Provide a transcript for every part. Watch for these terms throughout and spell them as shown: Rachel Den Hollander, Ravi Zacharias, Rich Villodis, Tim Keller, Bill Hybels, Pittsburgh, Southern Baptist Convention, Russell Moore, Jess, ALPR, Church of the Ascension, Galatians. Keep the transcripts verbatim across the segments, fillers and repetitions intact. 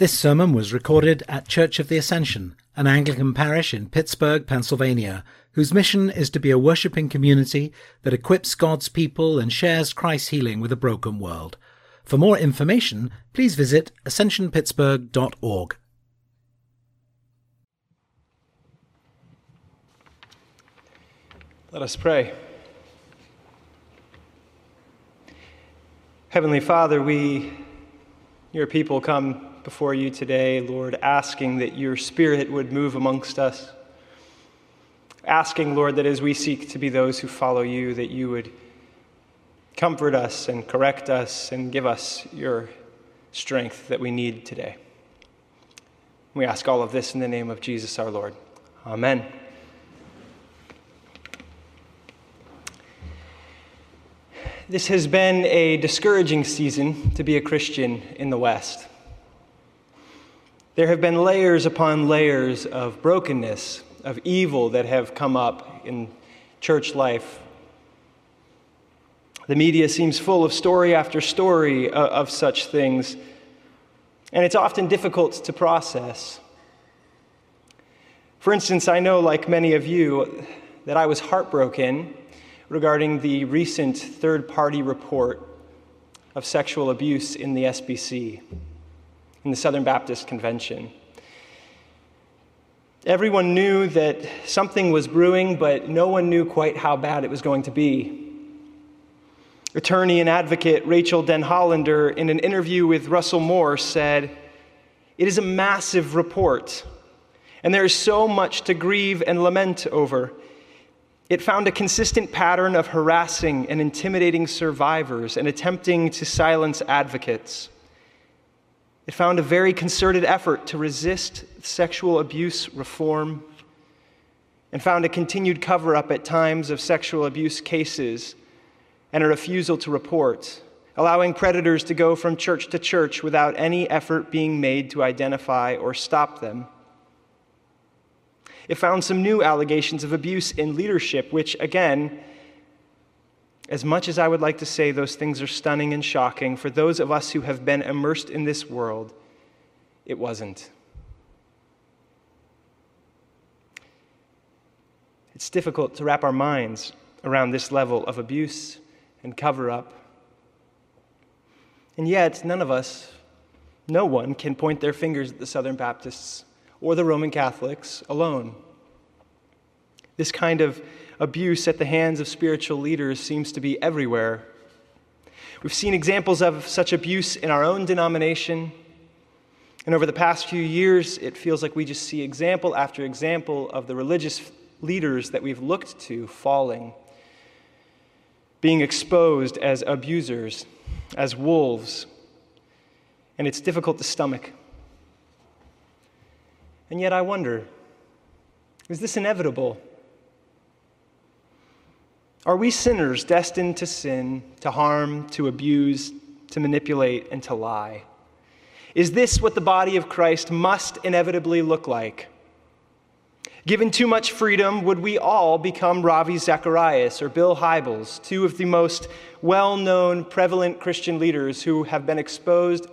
This sermon was recorded at Church of the Ascension, an Anglican parish in Pittsburgh, Pennsylvania, whose mission is to be a worshipping community that equips God's people and shares Christ's healing with a broken world. For more information, please visit ascension pittsburgh dot org. Let us pray. Heavenly Father, we, your people, come before you today, Lord, asking that your Spirit would move amongst us, asking, Lord, that as we seek to be those who follow you, that you would comfort us and correct us and give us your strength that we need today. We ask all of this in the name of Jesus our Lord. Amen. This has been a discouraging season to be a Christian in the West. There have been layers upon layers of brokenness, of evil that have come up in church life. The media seems full of story after story of such things, and it's often difficult to process. For instance, I know, like many of you, that I was heartbroken regarding the recent third-party report of sexual abuse in the S B C. In the Southern Baptist Convention. Everyone knew that something was brewing, but no one knew quite how bad it was going to be. Attorney and advocate Rachel Den Hollander, in an interview with Russell Moore, said, "It is a massive report, and there is so much to grieve and lament over. It found a consistent pattern of harassing and intimidating survivors and attempting to silence advocates. It found a very concerted effort to resist sexual abuse reform and found a continued cover-up at times of sexual abuse cases and a refusal to report, allowing predators to go from church to church without any effort being made to identify or stop them. It found some new allegations of abuse in leadership, which, again, as much as I would like to say those things are stunning and shocking, for those of us who have been immersed in this world, it wasn't." It's difficult to wrap our minds around this level of abuse and cover-up. And yet, none of us, no one, can point their fingers at the Southern Baptists or the Roman Catholics alone. This kind of abuse at the hands of spiritual leaders seems to be everywhere. We've seen examples of such abuse in our own denomination, and over the past few years, it feels like we just see example after example of the religious leaders that we've looked to falling, being exposed as abusers, as wolves, and it's difficult to stomach. And yet I wonder, is this inevitable? Are we sinners destined to sin, to harm, to abuse, to manipulate, and to lie? Is this what the body of Christ must inevitably look like? Given too much freedom, would we all become Ravi Zacharias or Bill Hybels, two of the most well-known, prevalent Christian leaders who have been exposed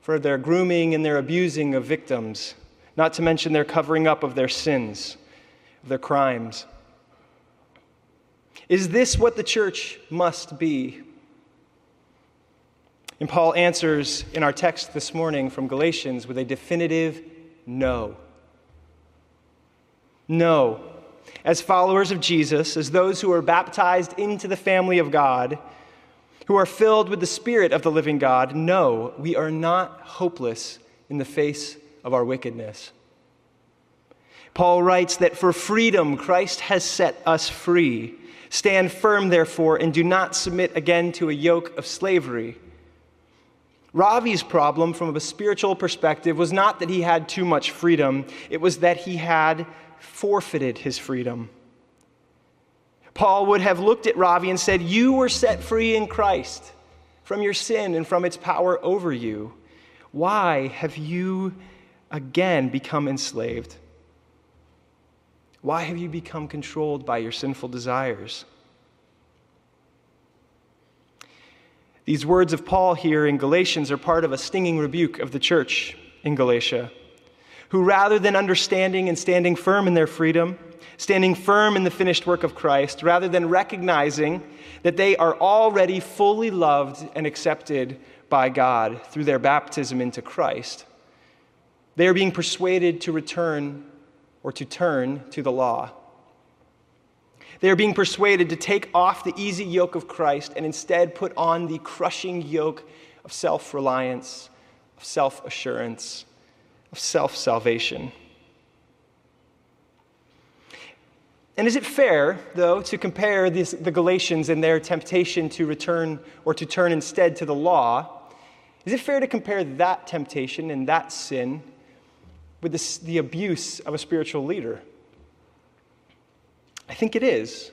for their grooming and their abusing of victims, not to mention their covering up of their sins, of their crimes? Is this what the church must be? And Paul answers in our text this morning from Galatians with a definitive no. No. As followers of Jesus, as those who are baptized into the family of God, who are filled with the Spirit of the living God, no, we are not hopeless in the face of our wickedness. Paul writes that for freedom Christ has set us free. Stand firm, therefore, and do not submit again to a yoke of slavery. Ravi's problem from a spiritual perspective was not that he had too much freedom. It was that he had forfeited his freedom. Paul would have looked at Ravi and said, "You were set free in Christ from your sin and from its power over you. Why have you again become enslaved? Why have you become controlled by your sinful desires?" These words of Paul here in Galatians are part of a stinging rebuke of the church in Galatia, who rather than understanding and standing firm in their freedom, standing firm in the finished work of Christ, rather than recognizing that they are already fully loved and accepted by God through their baptism into Christ, they are being persuaded to return or to turn to the law. They are being persuaded to take off the easy yoke of Christ and instead put on the crushing yoke of self-reliance, of self-assurance, of self-salvation. And is it fair, though, to compare this, the Galatians and their temptation to return or to turn instead to the law? Is it fair to compare that temptation and that sin with this, the abuse of a spiritual leader? I think it is.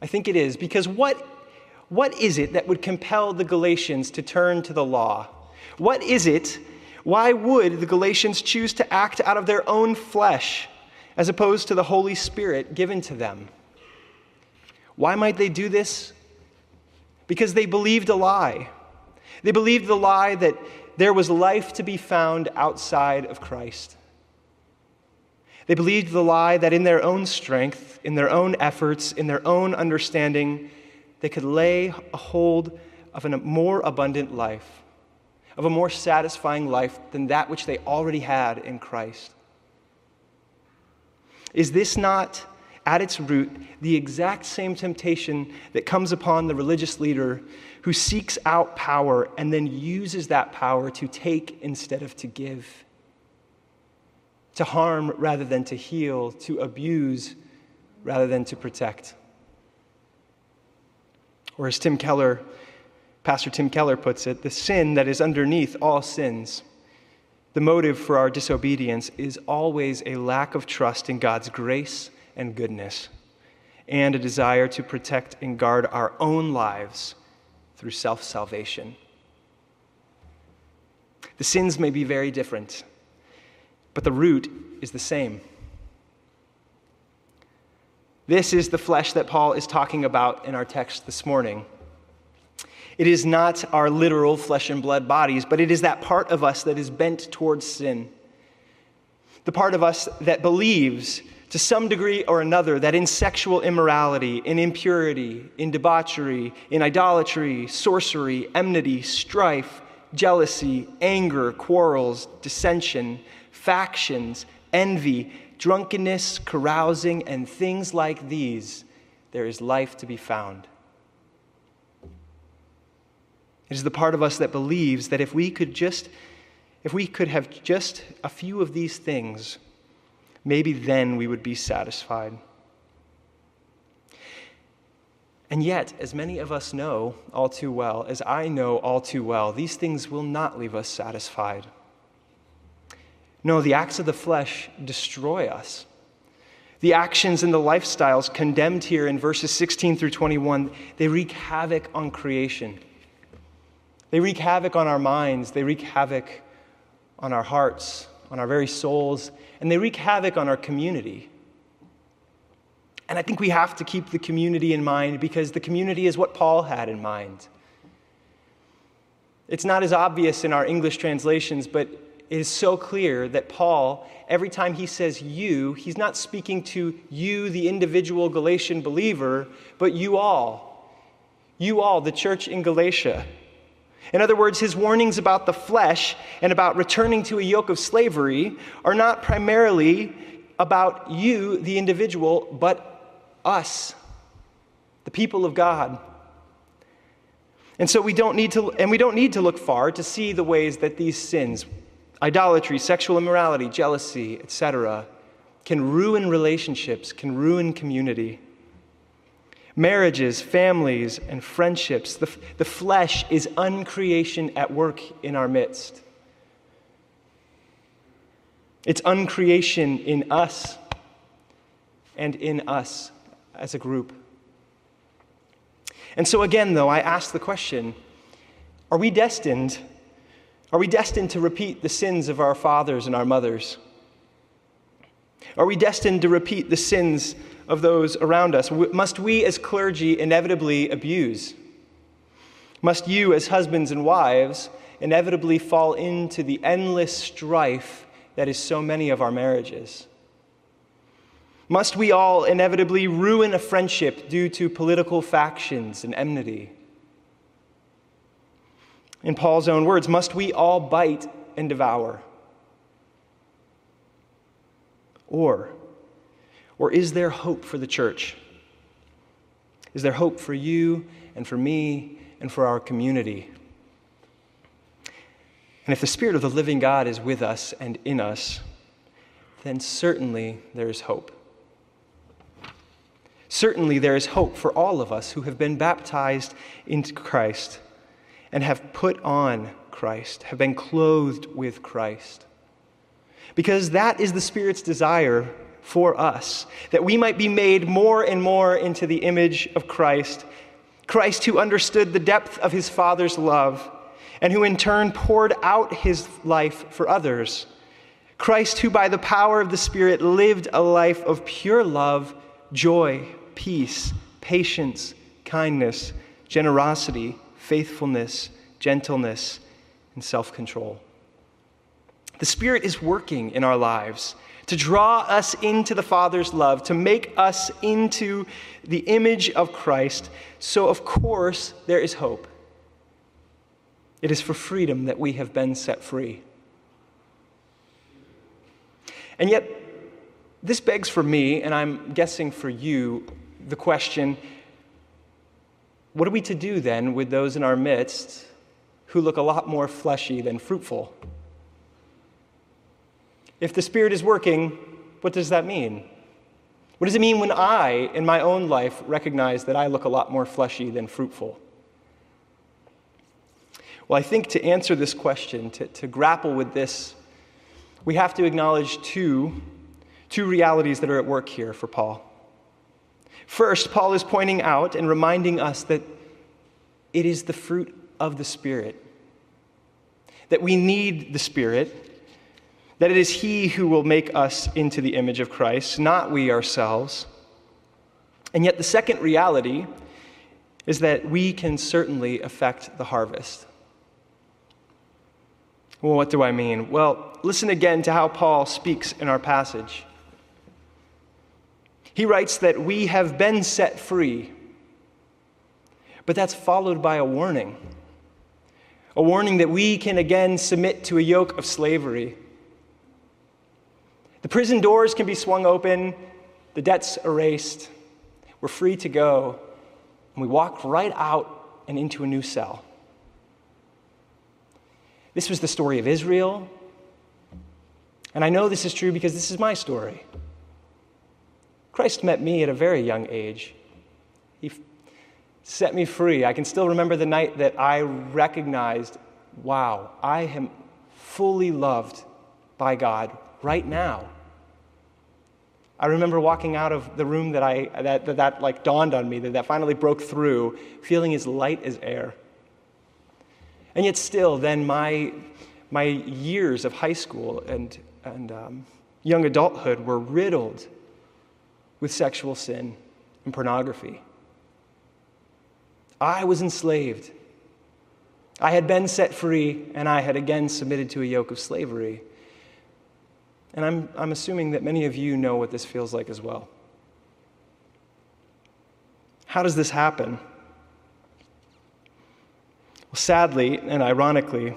I think it is, because what, what is it that would compel the Galatians to turn to the law? What is it? Why would the Galatians choose to act out of their own flesh as opposed to the Holy Spirit given to them? Why might they do this? Because they believed a lie. They believed the lie that there was life to be found outside of Christ. They believed the lie that in their own strength, in their own efforts, in their own understanding, they could lay a hold of a more abundant life, of a more satisfying life than that which they already had in Christ. Is this not, at its root, the exact same temptation that comes upon the religious leader who seeks out power and then uses that power to take instead of to give? To harm rather than to heal, to abuse rather than to protect. Or as Tim Keller, Pastor Tim Keller puts it, the sin that is underneath all sins, the motive for our disobedience is always a lack of trust in God's grace and goodness, and a desire to protect and guard our own lives through self-salvation. The sins may be very different, but the root is the same. This is the flesh that Paul is talking about in our text this morning. It is not our literal flesh and blood bodies, but it is that part of us that is bent towards sin. The part of us that believes, to some degree or another, that in sexual immorality, in impurity, in debauchery, in idolatry, sorcery, enmity, strife, jealousy, anger, quarrels, dissension, factions, envy, drunkenness, carousing, and things like these, there is life to be found. It is the part of us that believes that if we could just, if we could have just a few of these things, maybe then we would be satisfied. And yet, as many of us know all too well, as I know all too well, these things will not leave us satisfied. No, the acts of the flesh destroy us. The actions and the lifestyles condemned here in verses sixteen through twenty-one, they wreak havoc on creation. They wreak havoc on our minds. They wreak havoc on our hearts, on our very souls, and they wreak havoc on our community. And I think we have to keep the community in mind, because the community is what Paul had in mind. It's not as obvious in our English translations, but it is so clear that Paul, every time he says you, he's not speaking to you, the individual Galatian believer, but you all. You all, the church in Galatia. In other words, his warnings about the flesh and about returning to a yoke of slavery are not primarily about you, the individual, but us, the people of God. And so we don't need to, and we don't need to look far to see the ways that these sins, idolatry, sexual immorality, jealousy, et cetera, can ruin relationships, can ruin community. Marriages, families, and friendships. The, the flesh is uncreation at work in our midst. It's uncreation in us and in us as a group. And so again, though, I ask the question, are we destined, are we destined to repeat the sins of our fathers and our mothers? Are we destined to repeat the sins of those around us? Must we as clergy inevitably abuse? Must you as husbands and wives inevitably fall into the endless strife that is so many of our marriages? Must we all inevitably ruin a friendship due to political factions and enmity? In Paul's own words, must we all bite and devour? Or, or is there hope for the church? Is there hope for you and for me and for our community? And if the Spirit of the living God is with us and in us, then certainly there is hope. Certainly there is hope for all of us who have been baptized into Christ and have put on Christ, have been clothed with Christ. Because that is the Spirit's desire for us, that we might be made more and more into the image of Christ, Christ who understood the depth of his Father's love, and who in turn poured out his life for others. Christ who by the power of the Spirit lived a life of pure love, joy, peace, patience, kindness, generosity, faithfulness, gentleness, and self-control. The Spirit is working in our lives to draw us into the Father's love, to make us into the image of Christ. So, of course, there is hope. It is for freedom that we have been set free. And yet, this begs for me, and I'm guessing for you, the question, what are we to do then with those in our midst who look a lot more fleshy than fruitful? If the Spirit is working, what does that mean? What does it mean when I, in my own life, recognize that I look a lot more fleshy than fruitful? Well, I think to answer this question, to, to grapple with this, we have to acknowledge two, two realities that are at work here for Paul. First, Paul is pointing out and reminding us that it is the fruit of the Spirit, that we need the Spirit, that it is he who will make us into the image of Christ, not we ourselves. And yet the second reality is that we can certainly affect the harvest. Well, what do I mean? Well, listen again to how Paul speaks in our passage. He writes that we have been set free, but that's followed by a warning, a warning that we can again submit to a yoke of slavery. The prison doors can be swung open, the debt's erased, we're free to go, and we walk right out and into a new cell. This was the story of Israel, and I know this is true because this is my story. Christ met me at a very young age. He f- set me free. I can still remember the night that I recognized, wow, I am fully loved by God right now. I remember walking out of the room that I that, that, that like dawned on me, that, that finally broke through, feeling as light as air. And yet still, then my my years of high school and, and um, young adulthood were riddled with sexual sin and pornography. I was enslaved. I had been set free, and I had again submitted to a yoke of slavery. And I'm, I'm assuming that many of you know what this feels like as well. How does this happen? Well, sadly and ironically,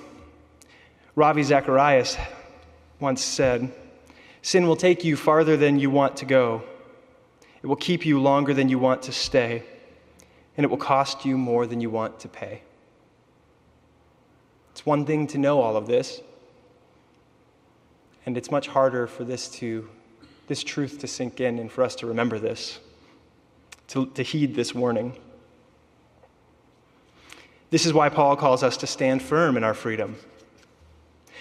Ravi Zacharias once said, "Sin will take you farther than you want to go. It will keep you longer than you want to stay, and it will cost you more than you want to pay." It's one thing to know all of this, and it's much harder for this to this truth to sink in and for us to remember this, to, to heed this warning. This is why Paul calls us to stand firm in our freedom,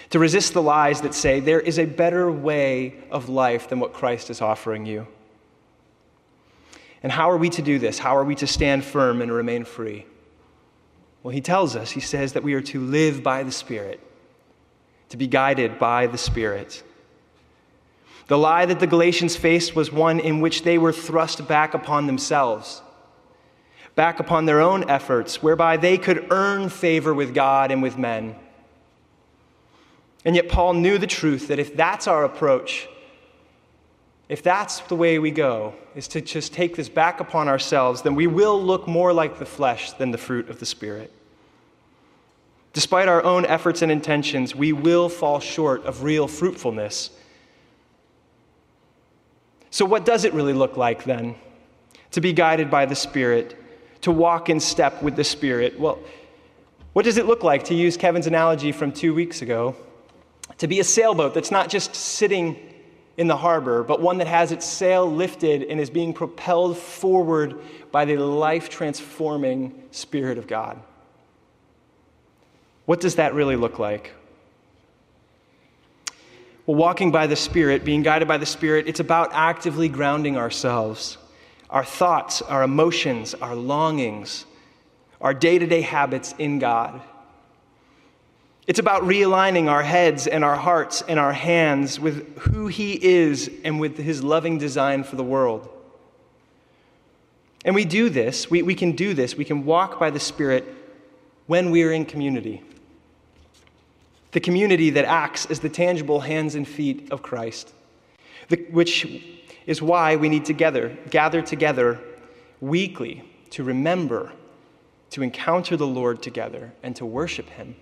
to resist the lies that say there is a better way of life than what Christ is offering you. And how are we to do this? How are we to stand firm and remain free? Well, he tells us, he says that we are to live by the Spirit, to be guided by the Spirit. The lie that the Galatians faced was one in which they were thrust back upon themselves, back upon their own efforts, whereby they could earn favor with God and with men. And yet Paul knew the truth that if that's our approach, if that's the way we go, is to just take this back upon ourselves, then we will look more like the flesh than the fruit of the Spirit. Despite our own efforts and intentions, we will fall short of real fruitfulness. So what does it really look like then to be guided by the Spirit, to walk in step with the Spirit? Well, what does it look like, to use Kevin's analogy from two weeks ago, to be a sailboat that's not just sitting in the harbor, but one that has its sail lifted and is being propelled forward by the life-transforming Spirit of God? What does that really look like? Well, walking by the Spirit, being guided by the Spirit, it's about actively grounding ourselves, our thoughts, our emotions, our longings, our day-to-day habits in God. It's about realigning our heads and our hearts and our hands with who He is and with His loving design for the world. And we do this, we, we can do this, we can walk by the Spirit when we are in community. The community that acts as the tangible hands and feet of Christ, the, which is why we need to gather, gather together weekly to remember, to encounter the Lord together, and to worship Him.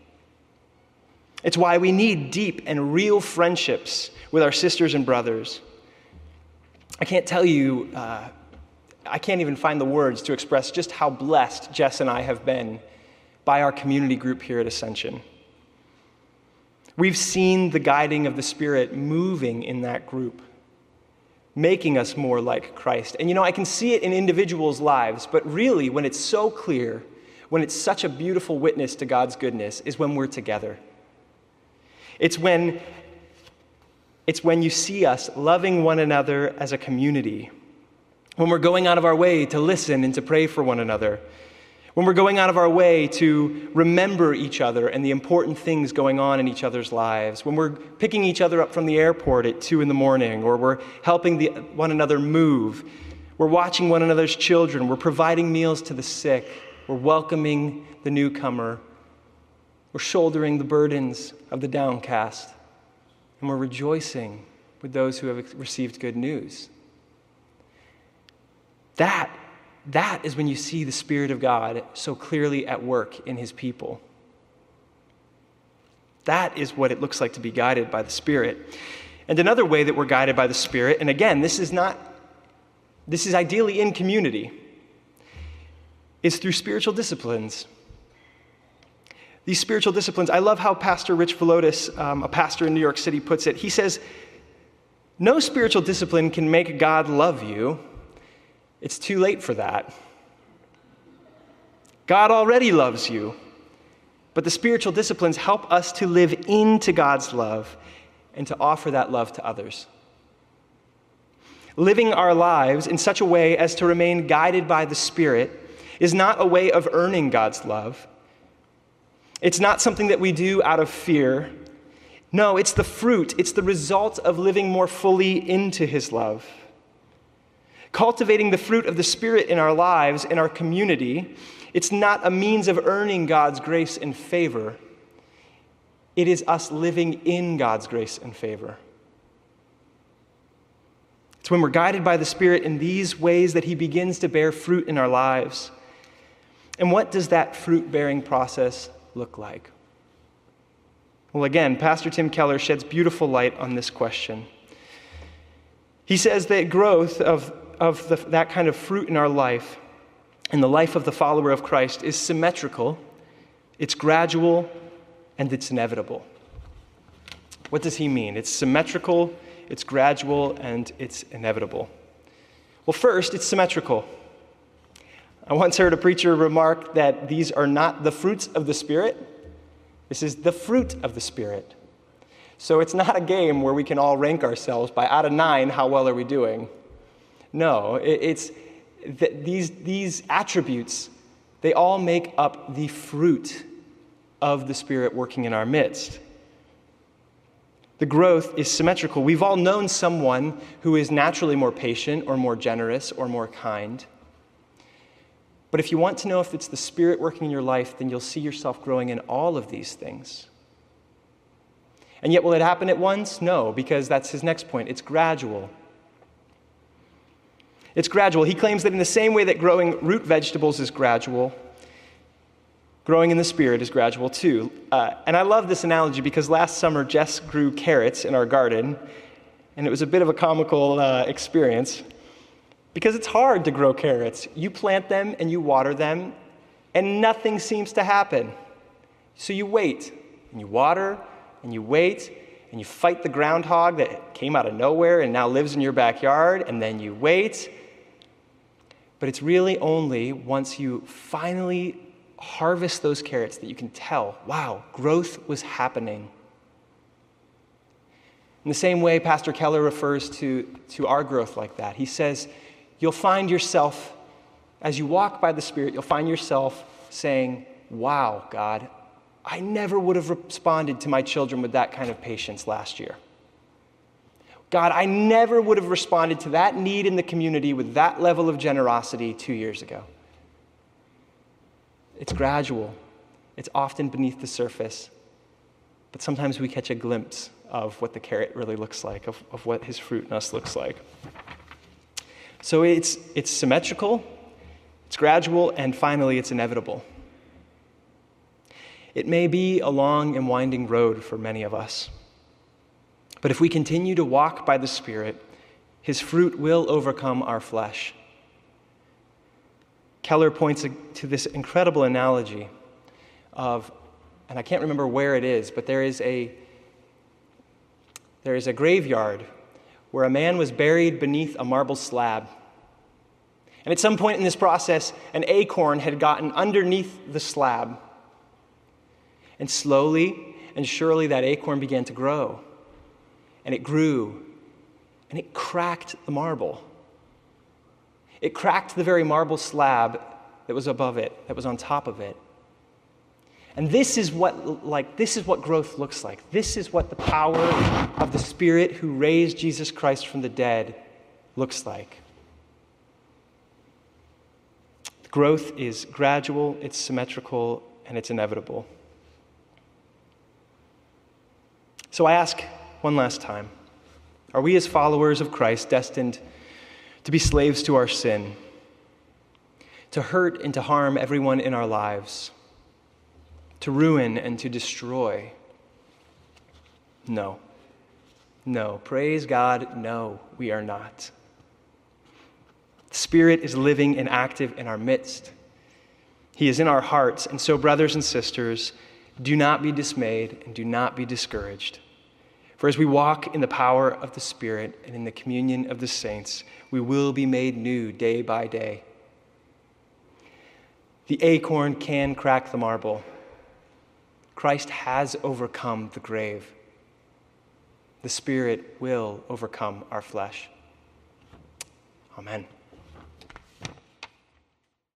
It's why we need deep and real friendships with our sisters and brothers. I can't tell you, uh, I can't even find the words to express just how blessed Jess and I have been by our community group here at Ascension. We've seen the guiding of the Spirit moving in that group, making us more like Christ. And you know, I can see it in individuals' lives, but really when it's so clear, when it's such a beautiful witness to God's goodness, is when we're together. It's when, it's when you see us loving one another as a community, when we're going out of our way to listen and to pray for one another, when we're going out of our way to remember each other and the important things going on in each other's lives, when we're picking each other up from the airport at two in the morning, or we're helping the, one another move, we're watching one another's children, we're providing meals to the sick, we're welcoming the newcomer, we're shouldering the burdens of the downcast, and we're rejoicing with those who have received good news. That, that is when you see the Spirit of God so clearly at work in His people. That is what it looks like to be guided by the Spirit. And another way that we're guided by the Spirit, and again, this is not, this is ideally in community, is through spiritual disciplines. These spiritual disciplines, I love how Pastor Rich Villodis, um, a pastor in New York City, puts it. He says, "No spiritual discipline can make God love you. It's too late for that. God already loves you, but the spiritual disciplines help us to live into God's love and to offer that love to others." Living our lives in such a way as to remain guided by the Spirit is not a way of earning God's love. It's not something that we do out of fear. No, it's the fruit, it's the result of living more fully into His love. Cultivating the fruit of the Spirit in our lives, in our community, it's not a means of earning God's grace and favor. It is us living in God's grace and favor. It's when we're guided by the Spirit in these ways that He begins to bear fruit in our lives. And what does that fruit-bearing process look like? Well, again, Pastor Tim Keller sheds beautiful light on this question. He says that growth of, of the, that kind of fruit in our life, in the life of the follower of Christ, is symmetrical, it's gradual, and it's inevitable. What does he mean? It's symmetrical, it's gradual, and it's inevitable. Well, first, it's symmetrical. I once heard a preacher remark that these are not the fruits of the Spirit. This is the fruit of the Spirit. So it's not a game where we can all rank ourselves by out of nine, how well are we doing? No, it's that these, these attributes, they all make up the fruit of the Spirit working in our midst. The growth is symmetrical. We've all known someone who is naturally more patient or more generous or more kind. But if you want to know if it's the Spirit working in your life, then you'll see yourself growing in all of these things. And yet, will it happen at once? No, because that's his next point. It's gradual. It's gradual. He claims that in the same way that growing root vegetables is gradual, growing in the Spirit is gradual too. Uh, and I love this analogy because last summer, Jess grew carrots in our garden, and it was a bit of a comical uh, experience because it's hard to grow carrots. You plant them and you water them, and nothing seems to happen. So you wait, and you water, and you wait, and you fight the groundhog that came out of nowhere and now lives in your backyard, and then you wait. But it's really only once you finally harvest those carrots that you can tell, wow, growth was happening. In the same way, Pastor Keller refers to, to our growth like that. He says, you'll find yourself, as you walk by the Spirit, you'll find yourself saying, wow, God, I never would have responded to my children with that kind of patience last year. God, I never would have responded to that need in the community with that level of generosity two years ago. It's gradual. It's often beneath the surface. But sometimes we catch a glimpse of what the carrot really looks like, of, of what his fruit in us looks like. So it's, it's symmetrical, it's gradual, and finally it's inevitable. It may be a long and winding road for many of us. But if we continue to walk by the Spirit, his fruit will overcome our flesh. Keller points to this incredible analogy of, and I can't remember where it is, but there is a there is a graveyard where a man was buried beneath a marble slab. And at some point in this process, an acorn had gotten underneath the slab. And slowly and surely that acorn began to grow. And it grew. And it cracked the marble. It cracked the very marble slab that was above it, that was on top of it. And this is what, like, this is what growth looks like. This is what the power of the Spirit who raised Jesus Christ from the dead looks like. The growth is gradual, it's symmetrical, and it's inevitable. So I ask one last time, are we as followers of Christ destined to be slaves to our sin, to hurt and to harm everyone in our lives, to ruin and to destroy? No. No. Praise God, no, we are not. The Spirit is living and active in our midst. He is in our hearts, and so, brothers and sisters, do not be dismayed and do not be discouraged. For as we walk in the power of the Spirit and in the communion of the saints, we will be made new day by day. The acorn can crack the marble. Christ has overcome the grave. The Spirit will overcome our flesh. Amen.